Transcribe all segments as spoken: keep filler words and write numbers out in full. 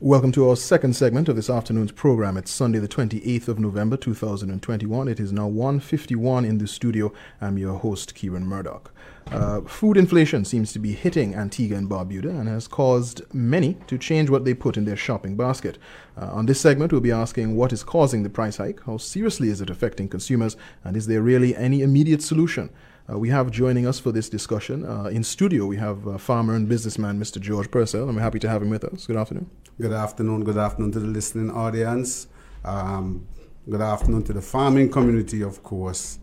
Welcome to our second segment of this afternoon's program. It's Sunday, the twenty-eighth of November, two thousand twenty-one. It is now one fifty-one in the studio. I'm your host, Kieron Murdoch. Uh, food inflation seems to be hitting Antigua and Barbuda and has caused many to change what they put in their shopping basket. Uh, on this segment, we'll be asking what is causing the price hike, how seriously is it affecting consumers, and is there really any immediate solution? Uh, we have joining us for this discussion uh, in studio, we have uh, farmer and businessman Mister George Purcell, and we're happy to have him with us. Good afternoon. Good afternoon. Good afternoon to the listening audience. Um, good afternoon to the farming community, of course.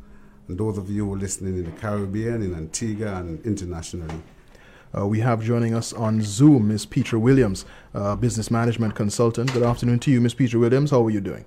And those of you who are listening in the Caribbean, in Antigua, and internationally. Uh, we have joining us on Zoom Miz Petra Williams, uh, business management consultant. Good afternoon to you, Miz Petra Williams. How are you doing?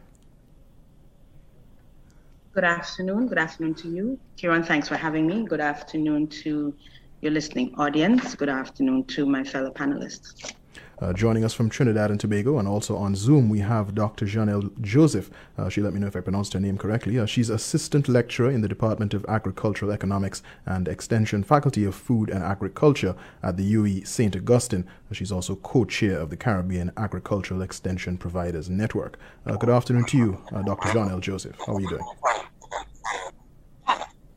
Good afternoon. Good afternoon to you. Kieron, thanks for having me. Good afternoon to your listening audience. Good afternoon to my fellow panelists. Uh, joining us from Trinidad and Tobago and also on Zoom, we have Doctor Jeanelle Joseph. Uh, she let me know if I pronounced her name correctly. Uh, she's assistant lecturer in the Department of Agricultural Economics and Extension, Faculty of Food and Agriculture at the U W I Saint Augustine. Uh, she's also co-chair of the Caribbean Agricultural Extension Providers Network. Uh, good afternoon to you, uh, Doctor Jeanelle Joseph. How are you doing?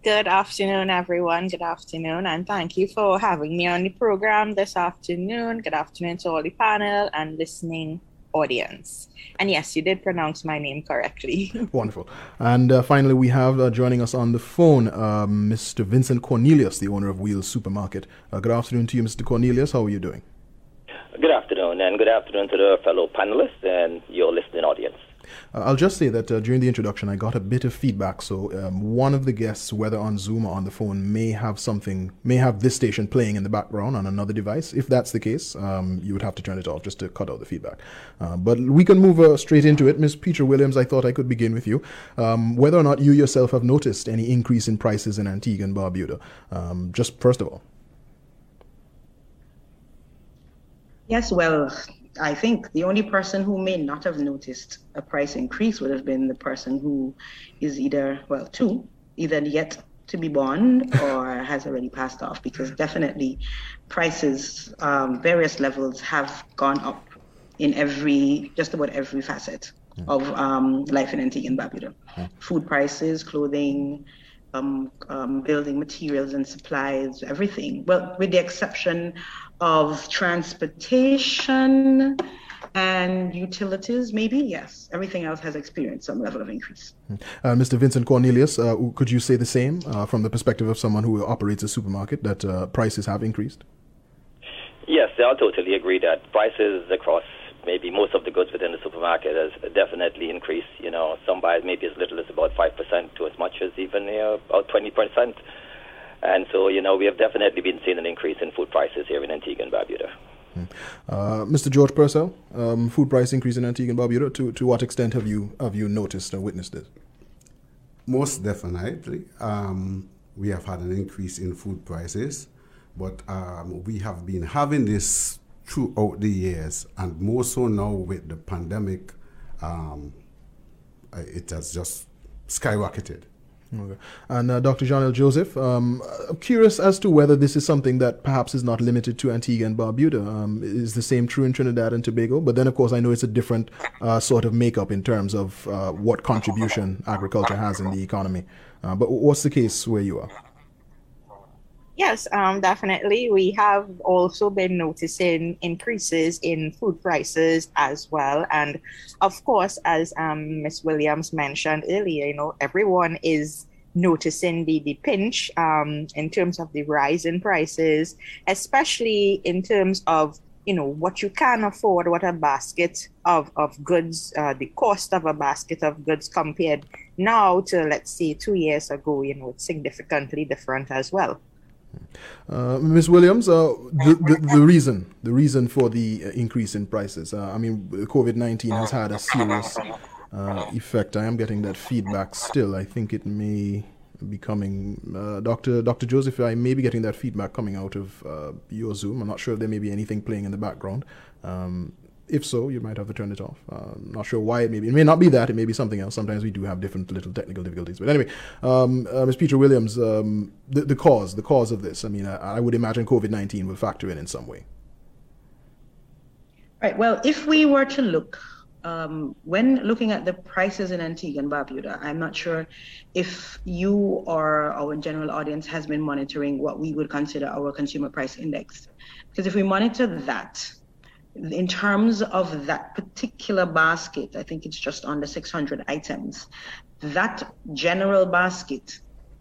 Good afternoon, everyone. Good afternoon, and thank you for having me on the program this afternoon. Good afternoon to all the panel and listening audience. And yes, you did pronounce my name correctly. Wonderful. And uh, finally, we have uh, joining us on the phone, uh, Mister Vincent Cornelius, the owner of Wheels Supermarket. Uh, good afternoon to you, Mister Cornelius. How are you doing? Good afternoon, and good afternoon to the fellow panelists and your listening audience. Uh, I'll just say that uh, during the introduction, I got a bit of feedback. So um, one of the guests, whether on Zoom or on the phone, may have something, may have this station playing in the background on another device. If that's the case, um, you would have to turn it off just to cut out the feedback. Uh, but we can move uh, straight into it. Miz Petra Williams, I thought I could begin with you. Um, whether or not you yourself have noticed any increase in prices in Antigua and Barbuda, um, just first of all. Yes, well, I think the only person who may not have noticed a price increase would have been the person who is either, well, two, either yet to be born or has already passed off, because definitely prices, um, various levels have gone up in every, just about every facet mm. of um, life in Antigua and Barbuda. Mm. Food prices, clothing, um, um, building materials and supplies, everything. Well, with the exception of transportation and utilities, maybe, yes. Everything else has experienced some level of increase. Uh, Mister Vincent Cornelius, uh, could you say the same uh, from the perspective of someone who operates a supermarket, that uh, prices have increased? Yes, I totally agree that prices across maybe most of the goods within the supermarket has definitely increased. You know, some buys maybe as little as about five percent to as much as even you know, about twenty percent. And so, you know, we have definitely been seeing an increase in food prices here in Antigua and Barbuda. Mm. Uh, Mister George Purcell, um, food price increase in Antigua and Barbuda, to, to what extent have you have you noticed or witnessed this? Most definitely. Um, we have had an increase in food prices, but um, we have been having this throughout the years, and more so now with the pandemic, um, it has just skyrocketed. Okay. And uh, Doctor Jeanelle Joseph, um, I'm curious as to whether this is something that perhaps is not limited to Antigua and Barbuda. Um, is the same true in Trinidad and Tobago? But then, of course, I know it's a different uh, sort of makeup in terms of uh, what contribution agriculture has in the economy. Uh, but what's the case where you are? Yes, um, definitely. We have also been noticing increases in food prices as well. And of course, as um, Miz Williams mentioned earlier, you know, everyone is noticing the, the pinch um, in terms of the rise in prices, especially in terms of, you know, what you can afford, what a basket of, of goods, uh, the cost of a basket of goods compared now to, let's say, two years ago, you know, it's significantly different as well. Uh, Miz Williams, uh, the, the, the reason the reason for the uh, increase in prices, uh, I mean, COVID nineteen has had a serious uh, effect. I am getting that feedback still. I think it may be coming. Uh, Doctor Doctor Joseph, I may be getting that feedback coming out of uh, your Zoom. I'm not sure if there may be anything playing in the background. Um, if so, you might have to turn it off. Uh, I'm not sure why it may be. It may not be that. It may be something else. Sometimes we do have different little technical difficulties. But anyway, um, uh, Miz Petra Williams, um, the, the cause, the cause of this, I mean, I, I would imagine COVID nineteen will factor in in some way. Right. Well, if we were to look, um, when looking at the prices in Antigua and Barbuda, I'm not sure if you or our general audience has been monitoring what we would consider our consumer price index. Because if we monitor that, in terms of that particular basket, I think it's just under six hundred items, that general basket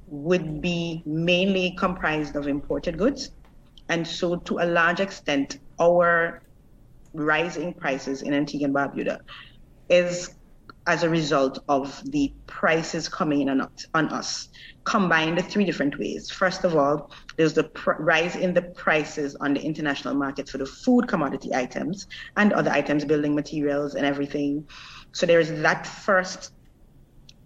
would be mainly comprised of imported goods. And so to a large extent, our rising prices in Antigua and Barbuda is as a result of the prices coming in on, on us, combined three different ways. First of all, there's the pr- rise in the prices on the international market for the food commodity items and other items, building materials and everything. So there is that first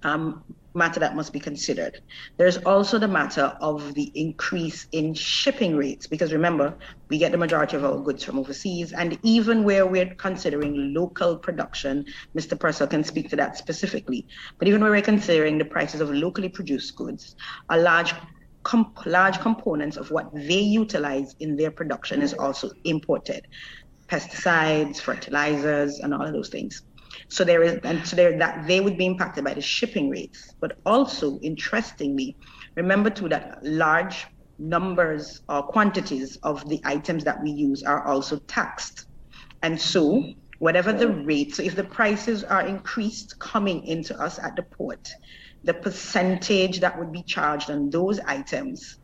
um, matter that must be considered. There's also the matter of the increase in shipping rates, because remember, we get the majority of our goods from overseas, and even where we're considering local production, Mister Purcell can speak to that specifically, but even where we're considering the prices of locally produced goods, a large com- large components of what they utilize in their production is also imported. Pesticides, fertilizers, and all of those things. So there is, and so there that they would be impacted by the shipping rates, but also interestingly, remember too that large numbers or quantities of the items that we use are also taxed. And so whatever the rate, so if the prices are increased coming into us at the port, the percentage that would be charged on those items,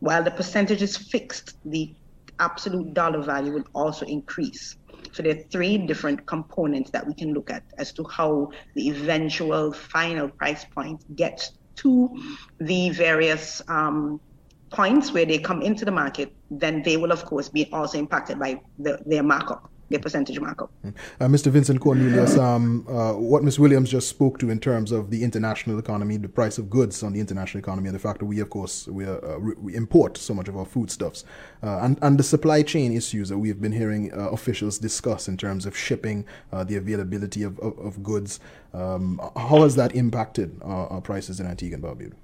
while the percentage is fixed, the absolute dollar value will also increase. So there are three different components that we can look at as to how the eventual final price point gets to the various um, points where they come into the market. Then they will, of course, be also impacted by the, their markup, their percentage markup. Uh, Mister Vincent Cornelius, um, uh, what Miz Williams just spoke to in terms of the international economy, the price of goods on the international economy, and the fact that we, of course, we, are, uh, we import so much of our foodstuffs, uh, and, and the supply chain issues that we've been hearing uh, officials discuss in terms of shipping, uh, the availability of, of, of goods. Um, how has that impacted our, our prices in Antigua and Barbuda?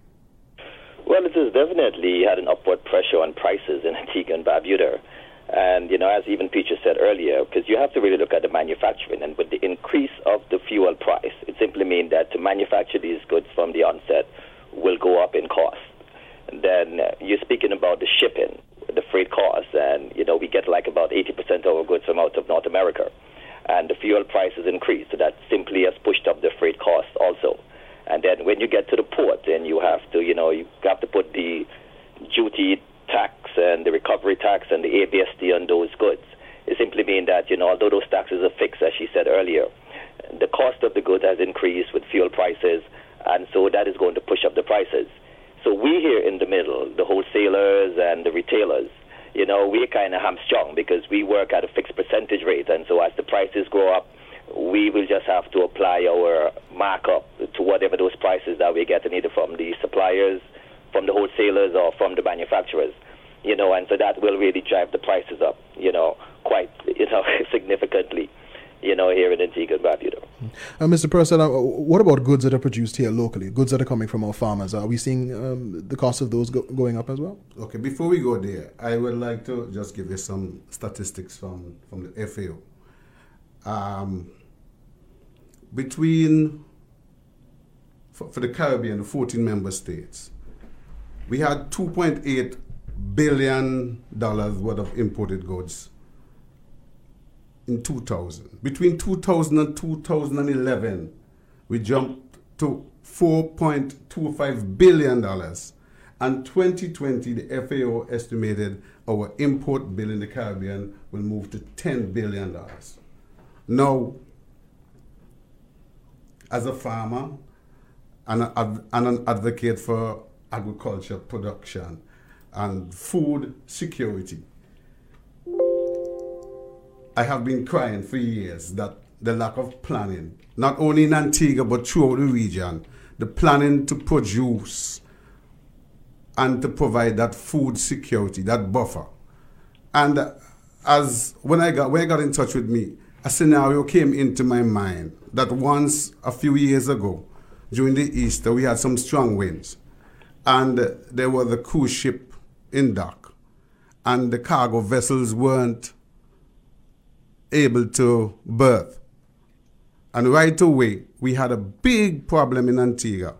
Well, it has definitely had an upward pressure on prices in Antigua and Barbuda. And, you know, as even Peter said earlier, because you have to really look at the manufacturing. And with the increase of the fuel price, it simply means that to manufacture these goods from the onset will go up in cost. And then uh, you're speaking about the shipping, the freight costs. And, you know, we get like about eighty percent of our goods from out of North America. And the fuel price has increased. So that simply has pushed up the freight costs also. And then when you get to the port, then you have to, you know, you have to put the duty tax and the recovery tax and the A B S D on those goods. It simply means that, you know, although those taxes are fixed, as she said earlier, the cost of the goods has increased with fuel prices, and so that is going to push up the prices. So we here in the middle, the wholesalers and the retailers, you know, we're kind of hamstrung because we work at a fixed percentage rate, and so as the prices go up, we will just have to apply our markup to whatever those prices that we're getting either from the suppliers, from the wholesalers, or from the manufacturers, you know, and so that will really drive the prices up, you know, quite, you know, significantly, you know, here in Antigua and Barbuda. Uh, Mister Purcell, uh, what about goods that are produced here locally, goods that are coming from our farmers? Are we seeing um, the cost of those go- going up as well? Okay, before we go there, I would like to just give you some statistics from, from the F A O. Um, between, for, for the Caribbean, the fourteen member states, we had two point eight billion dollars worth of imported goods in two thousand. Between two thousand and two thousand eleven, we jumped to four point two five billion dollars. And twenty twenty, the F A O estimated our import bill in the Caribbean will move to ten billion dollars. Now, as a farmer and, a, and an advocate for agriculture production and food security, I have been crying for years that the lack of planning, not only in Antigua but throughout the region, the planning to produce and to provide that food security, that buffer. And as when I got when I got in touch with me, a scenario came into my mind that once a few years ago, during the Easter, we had some strong winds. And there was a cruise ship in dock, and the cargo vessels weren't able to birth. And right away, we had a big problem in Antigua.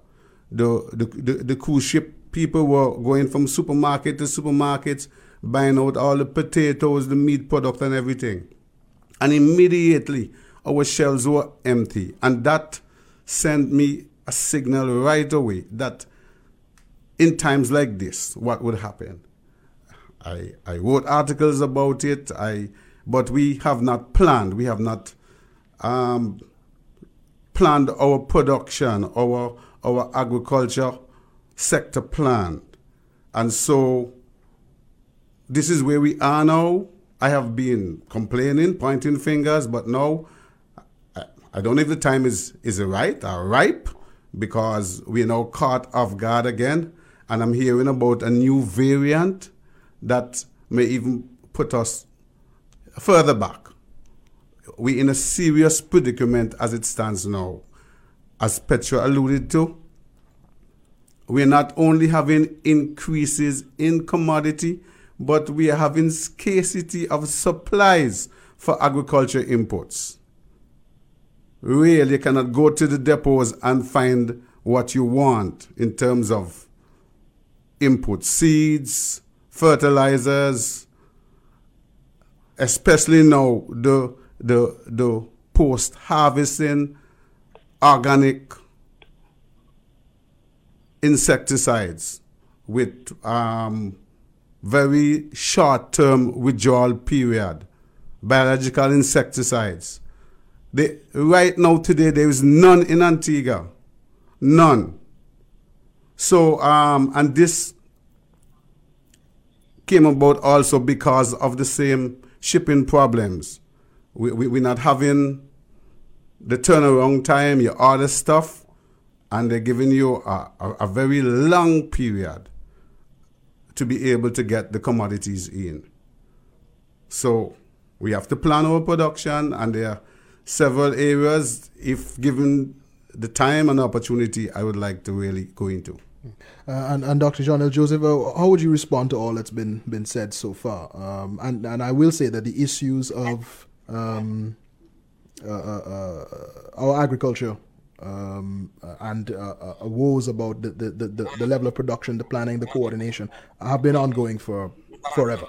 The, the, the, the cruise ship people were going from supermarket to supermarkets, buying out all the potatoes, the meat products, and everything. And immediately, our shelves were empty. And that sent me a signal right away that in times like this, what would happen? I, I wrote articles about it, I, but we have not planned. We have not um, planned our production, our, our agriculture sector plan. And so this is where we are now. I have been complaining, pointing fingers, but now I, I don't know if the time is, is right or ripe, because we are now caught off guard again. And I'm hearing about a new variant that may even put us further back. We're in a serious predicament as it stands now. As Petra alluded to, we're not only having increases in commodity, but we are having scarcity of supplies for agriculture imports. Really, you cannot go to the depots and find what you want in terms of input seeds, fertilizers, especially now the the the post-harvesting organic insecticides with um, very short-term withdrawal period, biological insecticides. They, right now, today, there is none in Antigua. None. So, um, and this came about also because of the same shipping problems. We, we, we're not having the turnaround time. You order stuff, and they're giving you a, a, a very long period to be able to get the commodities in. So we have to plan our production, and there are several areas, if given the time and opportunity, I would like to really go into. Uh, and, and Doctor Jeanelle Joseph, uh, how would you respond to all that's been been said so far? Um, and, and I will say that the issues of um, uh, uh, uh, our agriculture um, and uh, uh, woes about the, the, the, the level of production, the planning, the coordination have been ongoing for forever.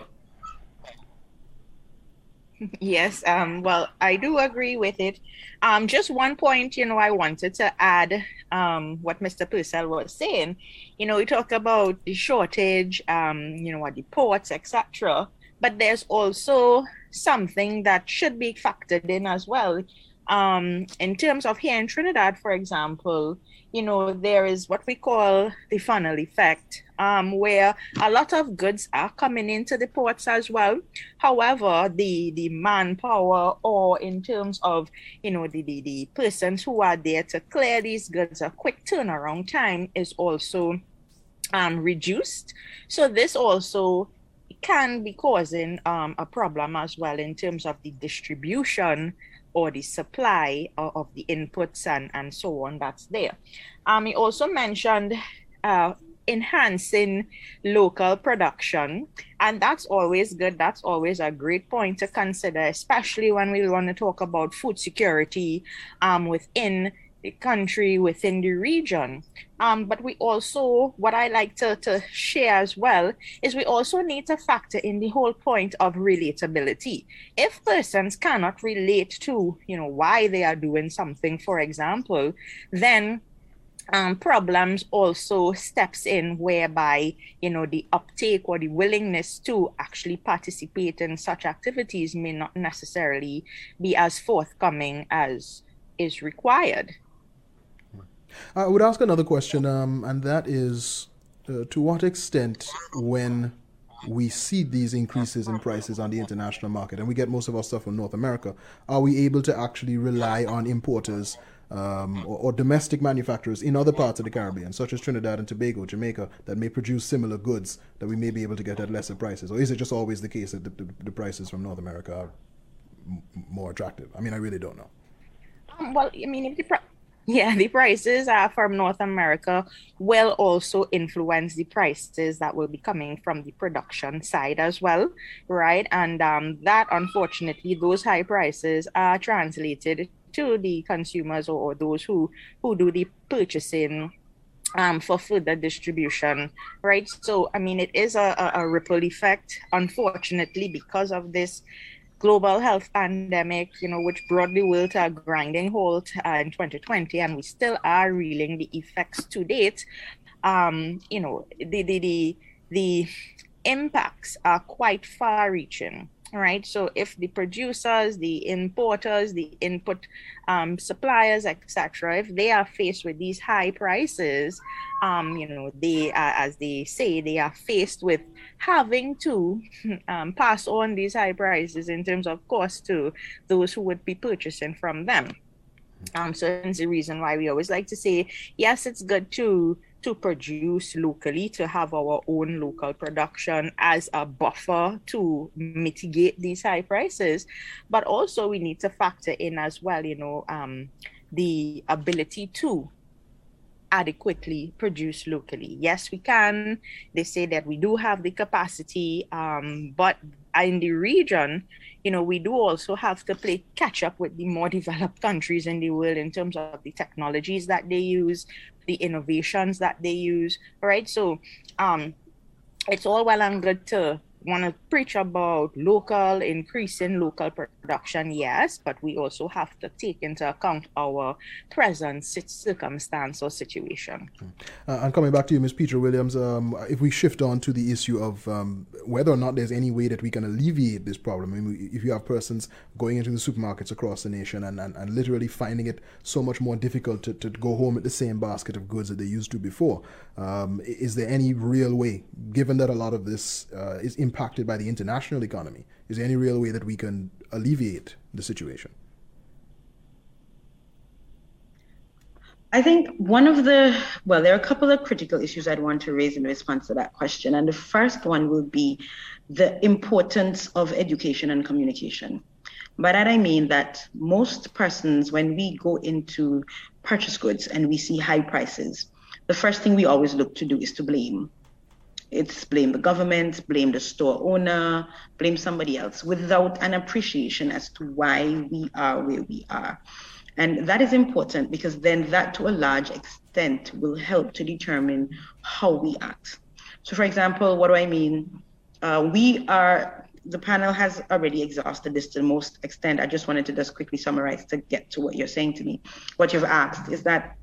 Yes, um, well, I do agree with it. Um, just one point, you know, I wanted to add um, what Mister Purcell was saying. You know, we talk about the shortage, um, you know, at the ports, et cetera. But there's also something that should be factored in as well. Um, in terms of here in Trinidad, for example, you know, there is what we call the funnel effect, um, where a lot of goods are coming into the ports as well. However, the, the manpower, or in terms of, you know, the, the, the persons who are there to clear these goods, a quick turnaround time is also um, reduced. So this also can be causing um, a problem as well in terms of the distribution or the supply of the inputs and, and so on that's there. Um, he also mentioned uh, enhancing local production, and that's always good. That's always a great point to consider, especially when we want to talk about food security um, within the country, within the region. Um, but we also, what I like to, to share as well, is we also need to factor in the whole point of relatability. If persons cannot relate to, you know, why they are doing something, for example, then um, problems also steps in whereby, you know, the uptake or the willingness to actually participate in such activities may not necessarily be as forthcoming as is required. I would ask another question, um, and that is, uh, to what extent, when we see these increases in prices on the international market, and we get most of our stuff from North America, are we able to actually rely on importers um, or, or domestic manufacturers in other parts of the Caribbean, such as Trinidad and Tobago, Jamaica, that may produce similar goods that we may be able to get at lesser prices? Or is it just always the case that the, the, the prices from North America are m- more attractive? I mean, I really don't know. Well, I mean, if the, Yeah, the prices uh, from North America will also influence the prices that will be coming from the production side as well, right? And um, that, unfortunately, those high prices are translated to the consumers or, or those who, who do the purchasing Um, for further distribution, right? So, I mean, it is a, a ripple effect, unfortunately, because of this global health pandemic, you know, which brought the world to a grinding halt uh, in twenty twenty, and we still are reeling the effects to date. Um, you know, the, the, the, the impacts are quite far-reaching. Right. So if the producers, the importers, the input um, suppliers, et cetera, if they are faced with these high prices, um, you know, they, uh, as they say, they are faced with having to um, pass on these high prices in terms of cost to those who would be purchasing from them. Um, so it's the reason why we always like to say, yes, it's good to to produce locally, to have our own local production as a buffer to mitigate these high prices. But also we need to factor in as well, you know, um, the ability to adequately produce locally. Yes, we can. They say that we do have the capacity, um, but in the region, you know, we do also have to play catch up with the more developed countries in the world in terms of the technologies that they use, the innovations that they use, right? So um, it's all well and good to want to preach about local, increasing local production, yes, but we also have to take into account our present circumstance or situation. Uh, and coming back to you, Miz Petra Williams, um, if we shift on to the issue of um, whether or not there's any way that we can alleviate this problem, I mean, if you have persons going into the supermarkets across the nation and, and, and literally finding it so much more difficult to, to go home with the same basket of goods that they used to before, um, is there any real way, given that a lot of this uh, is impacted impacted by the international economy? Is there any real way that we can alleviate the situation? I think one of the, well, there are a couple of critical issues I'd want to raise in response to that question. And the first one will be the importance of education and communication. By that I mean that most persons, when we go into purchase goods and we see high prices, the first thing we always look to do is to blame. It's blame the government, blame the store owner, blame somebody else without an appreciation as to why we are where we are. And that is important because then that to a large extent will help to determine how we act. So for example, what do I mean? Uh, we are, the panel has already exhausted this to the most extent. I just wanted to just quickly summarize to get to what you're saying to me. What you've asked is that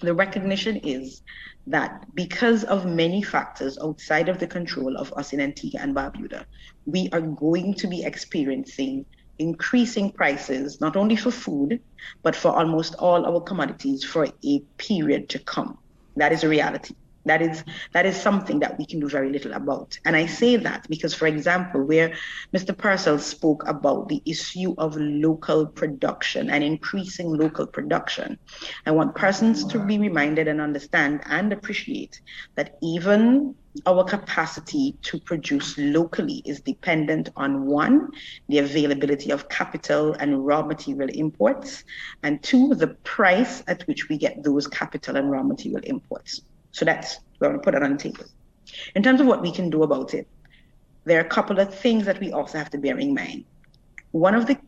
the recognition is that because of many factors outside of the control of us in Antigua and Barbuda, we are going to be experiencing increasing prices, not only for food, but for almost all our commodities for a period to come. That is a reality. That is that is something that we can do very little about. And I say that because, for example, where Mister Purcell spoke about the issue of local production and increasing local production, I want persons to be reminded and understand and appreciate that even our capacity to produce locally is dependent on, one, the availability of capital and raw material imports, and two, the price at which we get those capital and raw material imports. So that's, we're going to put it on the table. In terms of what we can do about it, there are a couple of things that we also have to bear in mind. One of the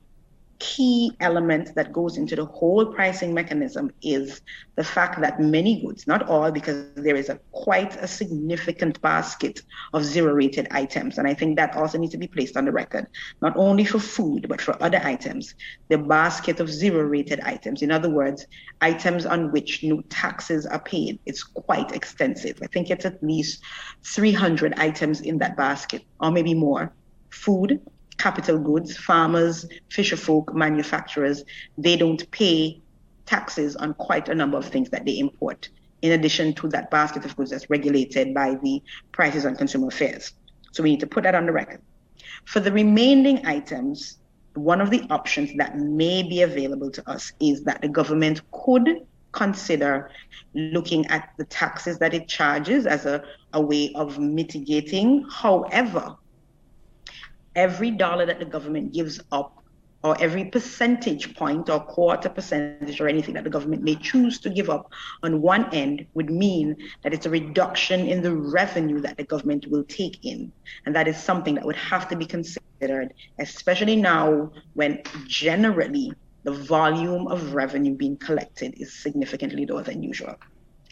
key elements that goes into the whole pricing mechanism is the fact that many goods, not all, because there is a quite a significant basket of zero-rated items. And I think that also needs to be placed on the record, not only for food, but for other items, the basket of zero-rated items. In other words, items on which no taxes are paid. It's quite extensive. I think it's at least three hundred items in that basket, or maybe more. Food, capital goods, farmers, fisherfolk, manufacturers, they don't pay taxes on quite a number of things that they import, in addition to that basket of goods that's regulated by the prices on consumer affairs. So we need to put that on the record. For the remaining items, one of the options that may be available to us is that the government could consider looking at the taxes that it charges as a, a way of mitigating. However, every dollar that the government gives up or every percentage point or quarter percentage or anything that the government may choose to give up on one end would mean that it's a reduction in the revenue that the government will take in. And that is something that would have to be considered, especially now when generally the volume of revenue being collected is significantly lower than usual.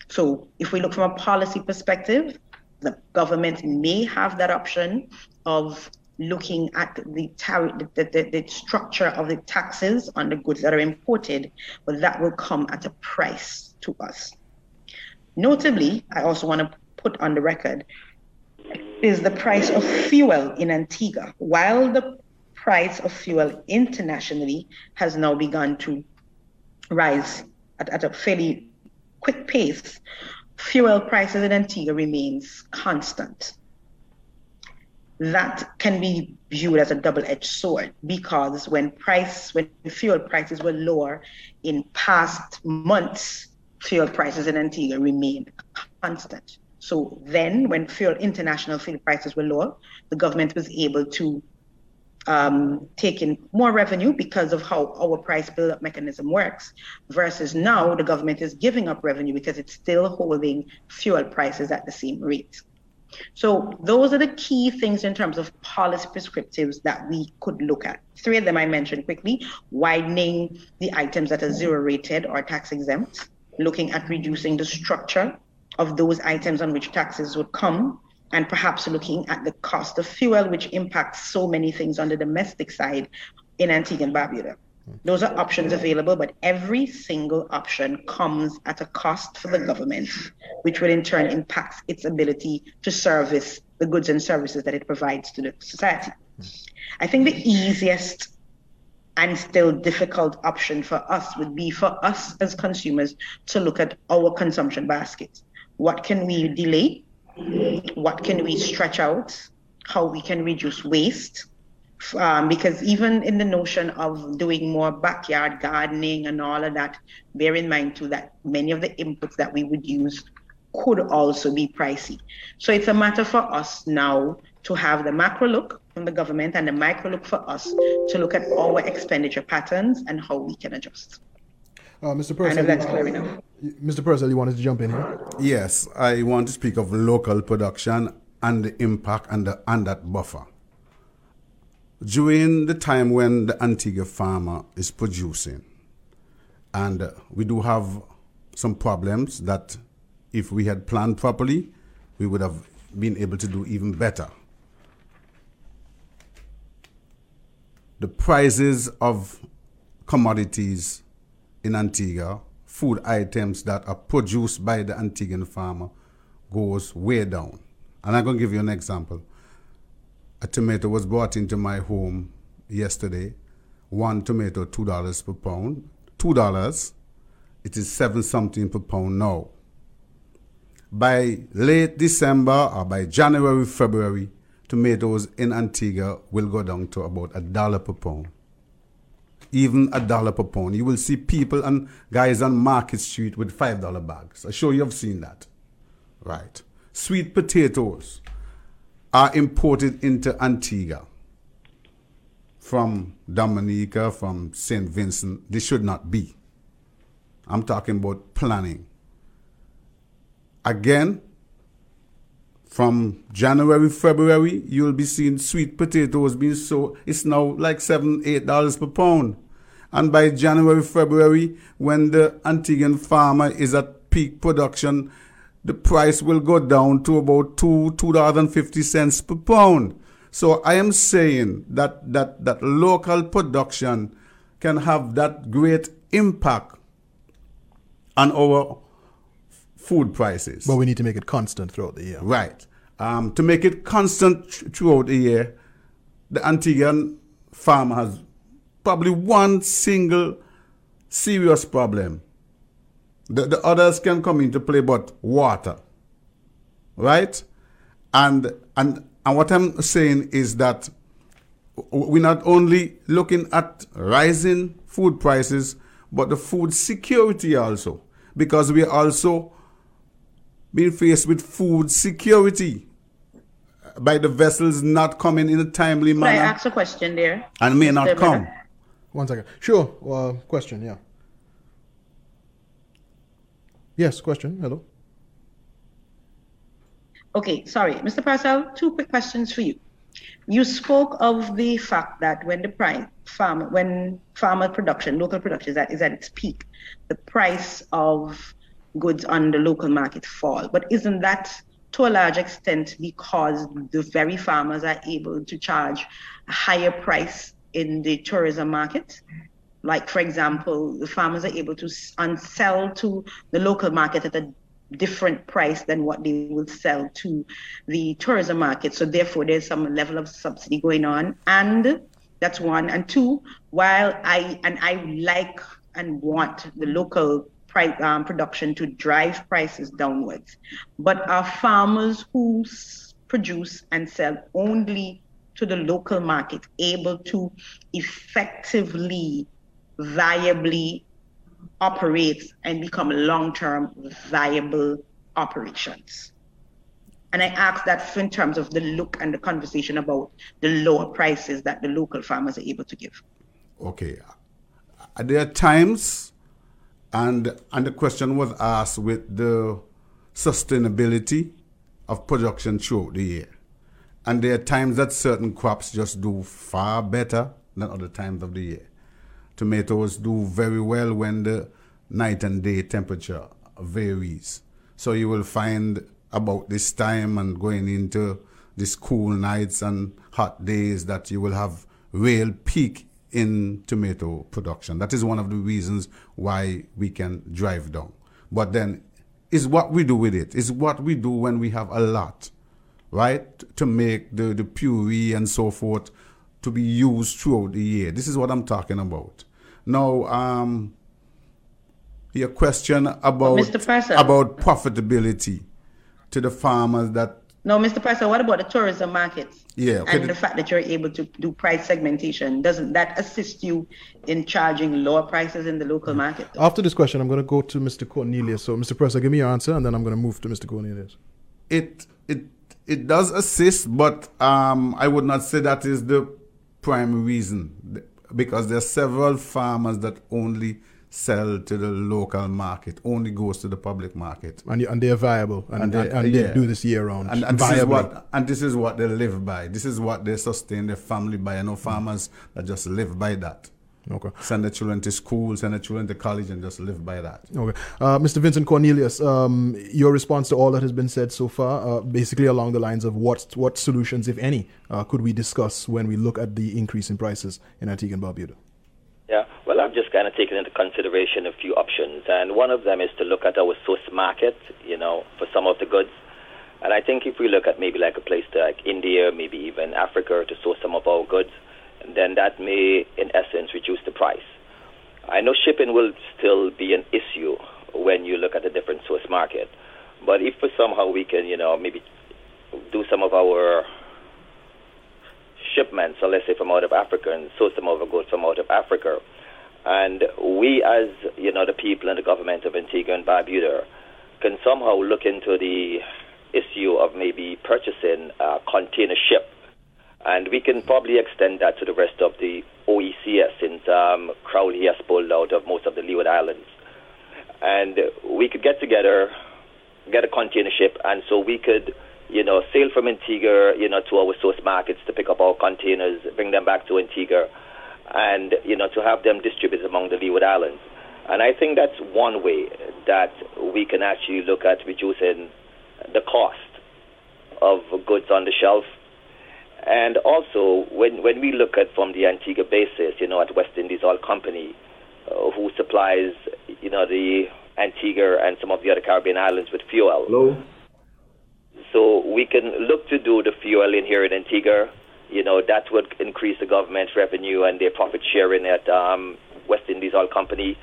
So if we look from a policy perspective, the government may have that option of looking at the, tar- the, the, the structure of the taxes on the goods that are imported, but that will come at a price to us. Notably, I also want to put on the record, is the price of fuel in Antigua. While the price of fuel internationally has now begun to rise at, at a fairly quick pace, fuel prices in Antigua remains constant. That can be viewed as a double-edged sword, because when price, when fuel prices were lower in past months, fuel prices in Antigua remained constant. So then when fuel, international fuel prices were lower, the government was able to um, take in more revenue because of how our price build-up mechanism works, versus now the government is giving up revenue because it's still holding fuel prices at the same rate. So those are the key things in terms of policy prescriptives that we could look at. Three of them I mentioned quickly: widening the items that are zero rated or tax exempt, looking at reducing the structure of those items on which taxes would come, and perhaps looking at the cost of fuel, which impacts so many things on the domestic side in Antigua and Barbuda. Those are options available, but every single option comes at a cost for the government, which will in turn impact its ability to service the goods and services that it provides to the society. I think the easiest and still difficult option for us would be for us as consumers to look at our consumption basket. What can we delay? What can we stretch out? How we can reduce waste? Um, because even in the notion of doing more backyard gardening and all of that, bear in mind too that many of the inputs that we would use could also be pricey. So it's a matter for us now to have the macro look from the government and the micro look for us to look at our expenditure patterns and how we can adjust. Uh, Mister Purcell, I know that's clear enough. Mister Purcell, you wanted to jump in here? Yes, I want to speak of local production and the impact and, the, and that buffer. During the time when the Antigua farmer is producing, and we do have some problems that if we had planned properly, we would have been able to do even better. The prices of commodities in Antigua, food items that are produced by the Antiguan farmer, goes way down. And I'm going to give you an example. A tomato was brought into my home yesterday. One tomato, two dollars per pound. two dollars, it is seven something per pound now. By late December or by January, February, tomatoes in Antigua will go down to about a dollar per pound. Even a dollar per pound. You will see people and guys on Market Street with five dollars bags. I'm sure you've seen that. Right. Sweet potatoes are imported into Antigua from Dominica, from Saint Vincent. They should not be. I'm talking about planning. Again, from January, February, you'll be seeing sweet potatoes being sold. It's now like seven, eight dollars per pound. And by January, February, when the Antiguan farmer is at peak production, the price will go down to about two, two dollars and fifty cents per pound. So I am saying that, that that local production can have that great impact on our food prices. But we need to make it constant throughout the year. Right. Um, to make it constant throughout the year, the Antiguan farmer has probably one single serious problem. The, the others can come into play, but water, right? And and and what I'm saying is that we're not only looking at rising food prices, but the food security also, because we're also being faced with food security by the vessels not coming in a timely manner. Can I ask a question there? And may Mister not come. One second. Sure. Uh, question. Yeah. Yes. Question. Hello. Okay. Sorry, Mister Purcell. Two quick questions for you. You spoke of the fact that when the price farm, when farmer production, local production is at, is at its peak, the price of goods on the local market fall. But isn't that to a large extent because the very farmers are able to charge a higher price in the tourism market? Like, for example, the farmers are able to sell to the local market at a different price than what they will sell to the tourism market. So therefore, there's some level of subsidy going on. And that's one. And two, while I and I like and want the local price, um, production to drive prices downwards, but are farmers who produce and sell only to the local market able to effectively, viably operate and become long-term viable operations? And I ask that in terms of the look and the conversation about the lower prices that the local farmers are able to give. Okay. There are times, and, and the question was asked with the sustainability of production throughout the year. And there are times that certain crops just do far better than other times of the year. Tomatoes do very well when the night and day temperature varies. So you will find about this time and going into these cool nights and hot days that you will have real peak in tomato production. That is one of the reasons why we can drive down. But then it's what we do with it. It's what we do when we have a lot, right, to make the, the puree and so forth to be used throughout the year. This is what I'm talking about. Now, um, your question about Mister Purcell, about profitability to the farmers that... No, Mister Purcell, what about the tourism markets? Yeah. Okay. And the fact that you're able to do price segmentation, doesn't that assist you in charging lower prices in the local mm-hmm. market? After this question, I'm going to go to Mister Cornelius. So, Mister Purcell, give me your answer, and then I'm going to move to Mister Cornelius. It... it It does assist, but um, I would not say that is the prime reason, because there are several farmers that only sell to the local market, only goes to the public market. And, and they're viable, and, and, they, and yeah. they do this year-round. And, and, this is what, and this is what they live by. This is what they sustain their family by. I know farmers that just live by that. Okay. Send the children to school, send the children to college, and just live by that. Okay, uh, Mister Vincent Cornelius, um, your response to all that has been said so far, uh, basically along the lines of what what solutions, if any, uh, could we discuss when we look at the increase in prices in Antigua and Barbuda? Yeah, well, I've just kind of taken into consideration a few options, and one of them is to look at our source market, you know, for some of the goods. And I think if we look at maybe like a place like India, maybe even Africa, to source some of our goods, then that may, in essence, reduce the price. I know shipping will still be an issue when you look at the different source market, but if somehow we can, you know, maybe do some of our shipments, so let's say from out of Africa, and source some of our goods from out of Africa, and we as, you know, the people and the government of Antigua and Barbuda can somehow look into the issue of maybe purchasing a container ship. And we can probably extend that to the rest of the O E C S, since um, Crowley has pulled out of most of the Leeward Islands. And we could get together, get a container ship, and so we could, you know, sail from Antigua, you know, to our source markets to pick up our containers, bring them back to Antigua, and, you know, to have them distributed among the Leeward Islands. And I think that's one way that we can actually look at reducing the cost of goods on the shelf. And also, when when we look at from the Antigua basis, you know, at West Indies Oil Company, uh, who supplies, you know, the Antigua and some of the other Caribbean islands with fuel. Hello. So we can look to do the fuel in here in Antigua. You know, that would increase the government's revenue and their profit sharing at um, West Indies Oil Company.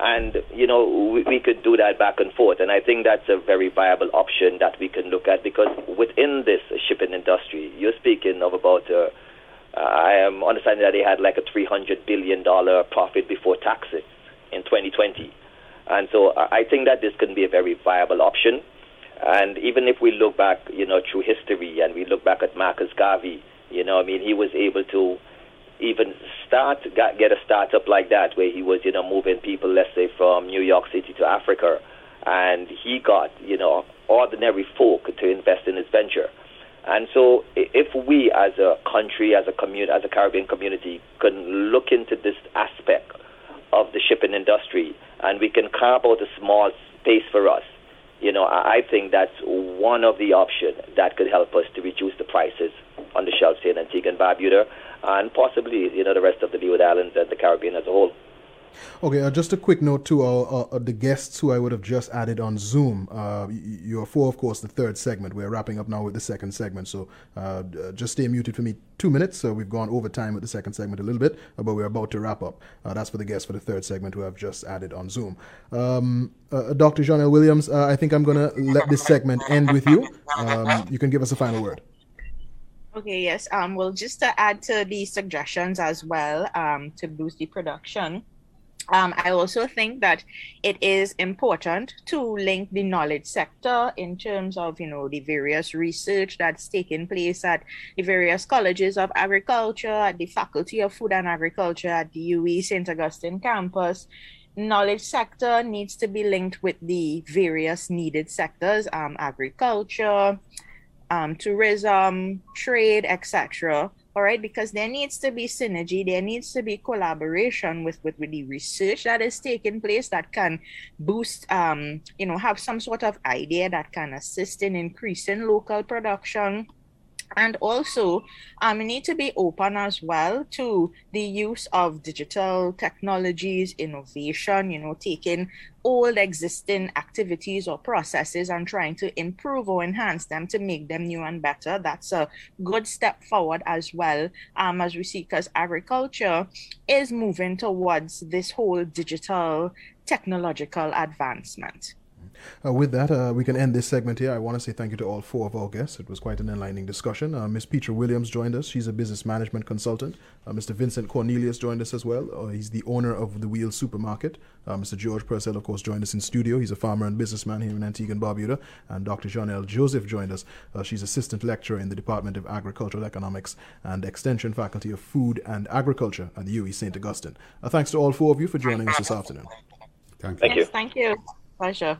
And, you know, we, we could do that back and forth. And I think that's a very viable option that we can look at, because within this shipping industry, you're speaking of about, uh, I am understanding that they had like a three hundred billion dollars profit before taxes in twenty twenty. And so I think that this can be a very viable option. And even if we look back, you know, through history, and we look back at Marcus Garvey, you know, I mean, he was able to even start got, get a startup like that, where he was, you know, moving people, let's say, from New York City to Africa, and he got, you know, ordinary folk to invest in his venture. And so if we as a country, as a community, as a Caribbean community, can look into this aspect of the shipping industry, and we can carve out a small space for us, you know, I think that's one of the options that could help us to reduce the prices on the shelves in Antigua and Barbuda, and possibly, you know, the rest of the Leeward Islands and the Caribbean as a whole. Okay, uh, just a quick note to uh, uh, the guests who I would have just added on Zoom. Uh, you're for, of course, the third segment. We're wrapping up now with the second segment, so uh, just stay muted for me two minutes. So we've gone over time with the second segment a little bit, but we're about to wrap up. Uh, that's for the guests for the third segment who I've just added on Zoom. Um, uh, Doctor Jeanelle Williams, uh, I think I'm going to let this segment end with you. Um, you can give us a final word. Okay, yes. Um, well, just to add to the suggestions as well, um, to boost the production, Um, I also think that it is important to link the knowledge sector in terms of, you know, the various research that's taking place at the various colleges of agriculture, at the Faculty of Food and Agriculture, at the U W I Saint Augustine campus. Knowledge sector needs to be linked with the various needed sectors, um, agriculture, um, tourism, trade, et cetera, all right, because there needs to be synergy, there needs to be collaboration with, with, with the research that is taking place that can boost, um, you know, have some sort of idea that can assist in increasing local production. And also, um, we need to be open as well to the use of digital technologies, innovation, you know, taking old existing activities or processes and trying to improve or enhance them to make them new and better. That's a good step forward as well, um, as we see, because agriculture is moving towards this whole digital technological advancement. Uh, with that, uh, we can end this segment here. I want to say thank you to all four of our guests. It was quite an enlightening discussion. Uh, Miz Petra Williams joined us. She's a business management consultant. Uh, Mister Vincent Cornelius joined us as well. Uh, he's the owner of the Wheels Supermarket. Uh, Mister George Purcell, of course, joined us in studio. He's a farmer and businessman here in Antigua and Barbuda. And Doctor Jeanelle Joseph joined us. Uh, she's assistant lecturer in the Department of Agricultural Economics and Extension Faculty of Food and Agriculture at the U W I Saint Augustine. Uh, thanks to all four of you for joining us this afternoon. Thank you. Yes, thank you. Pleasure.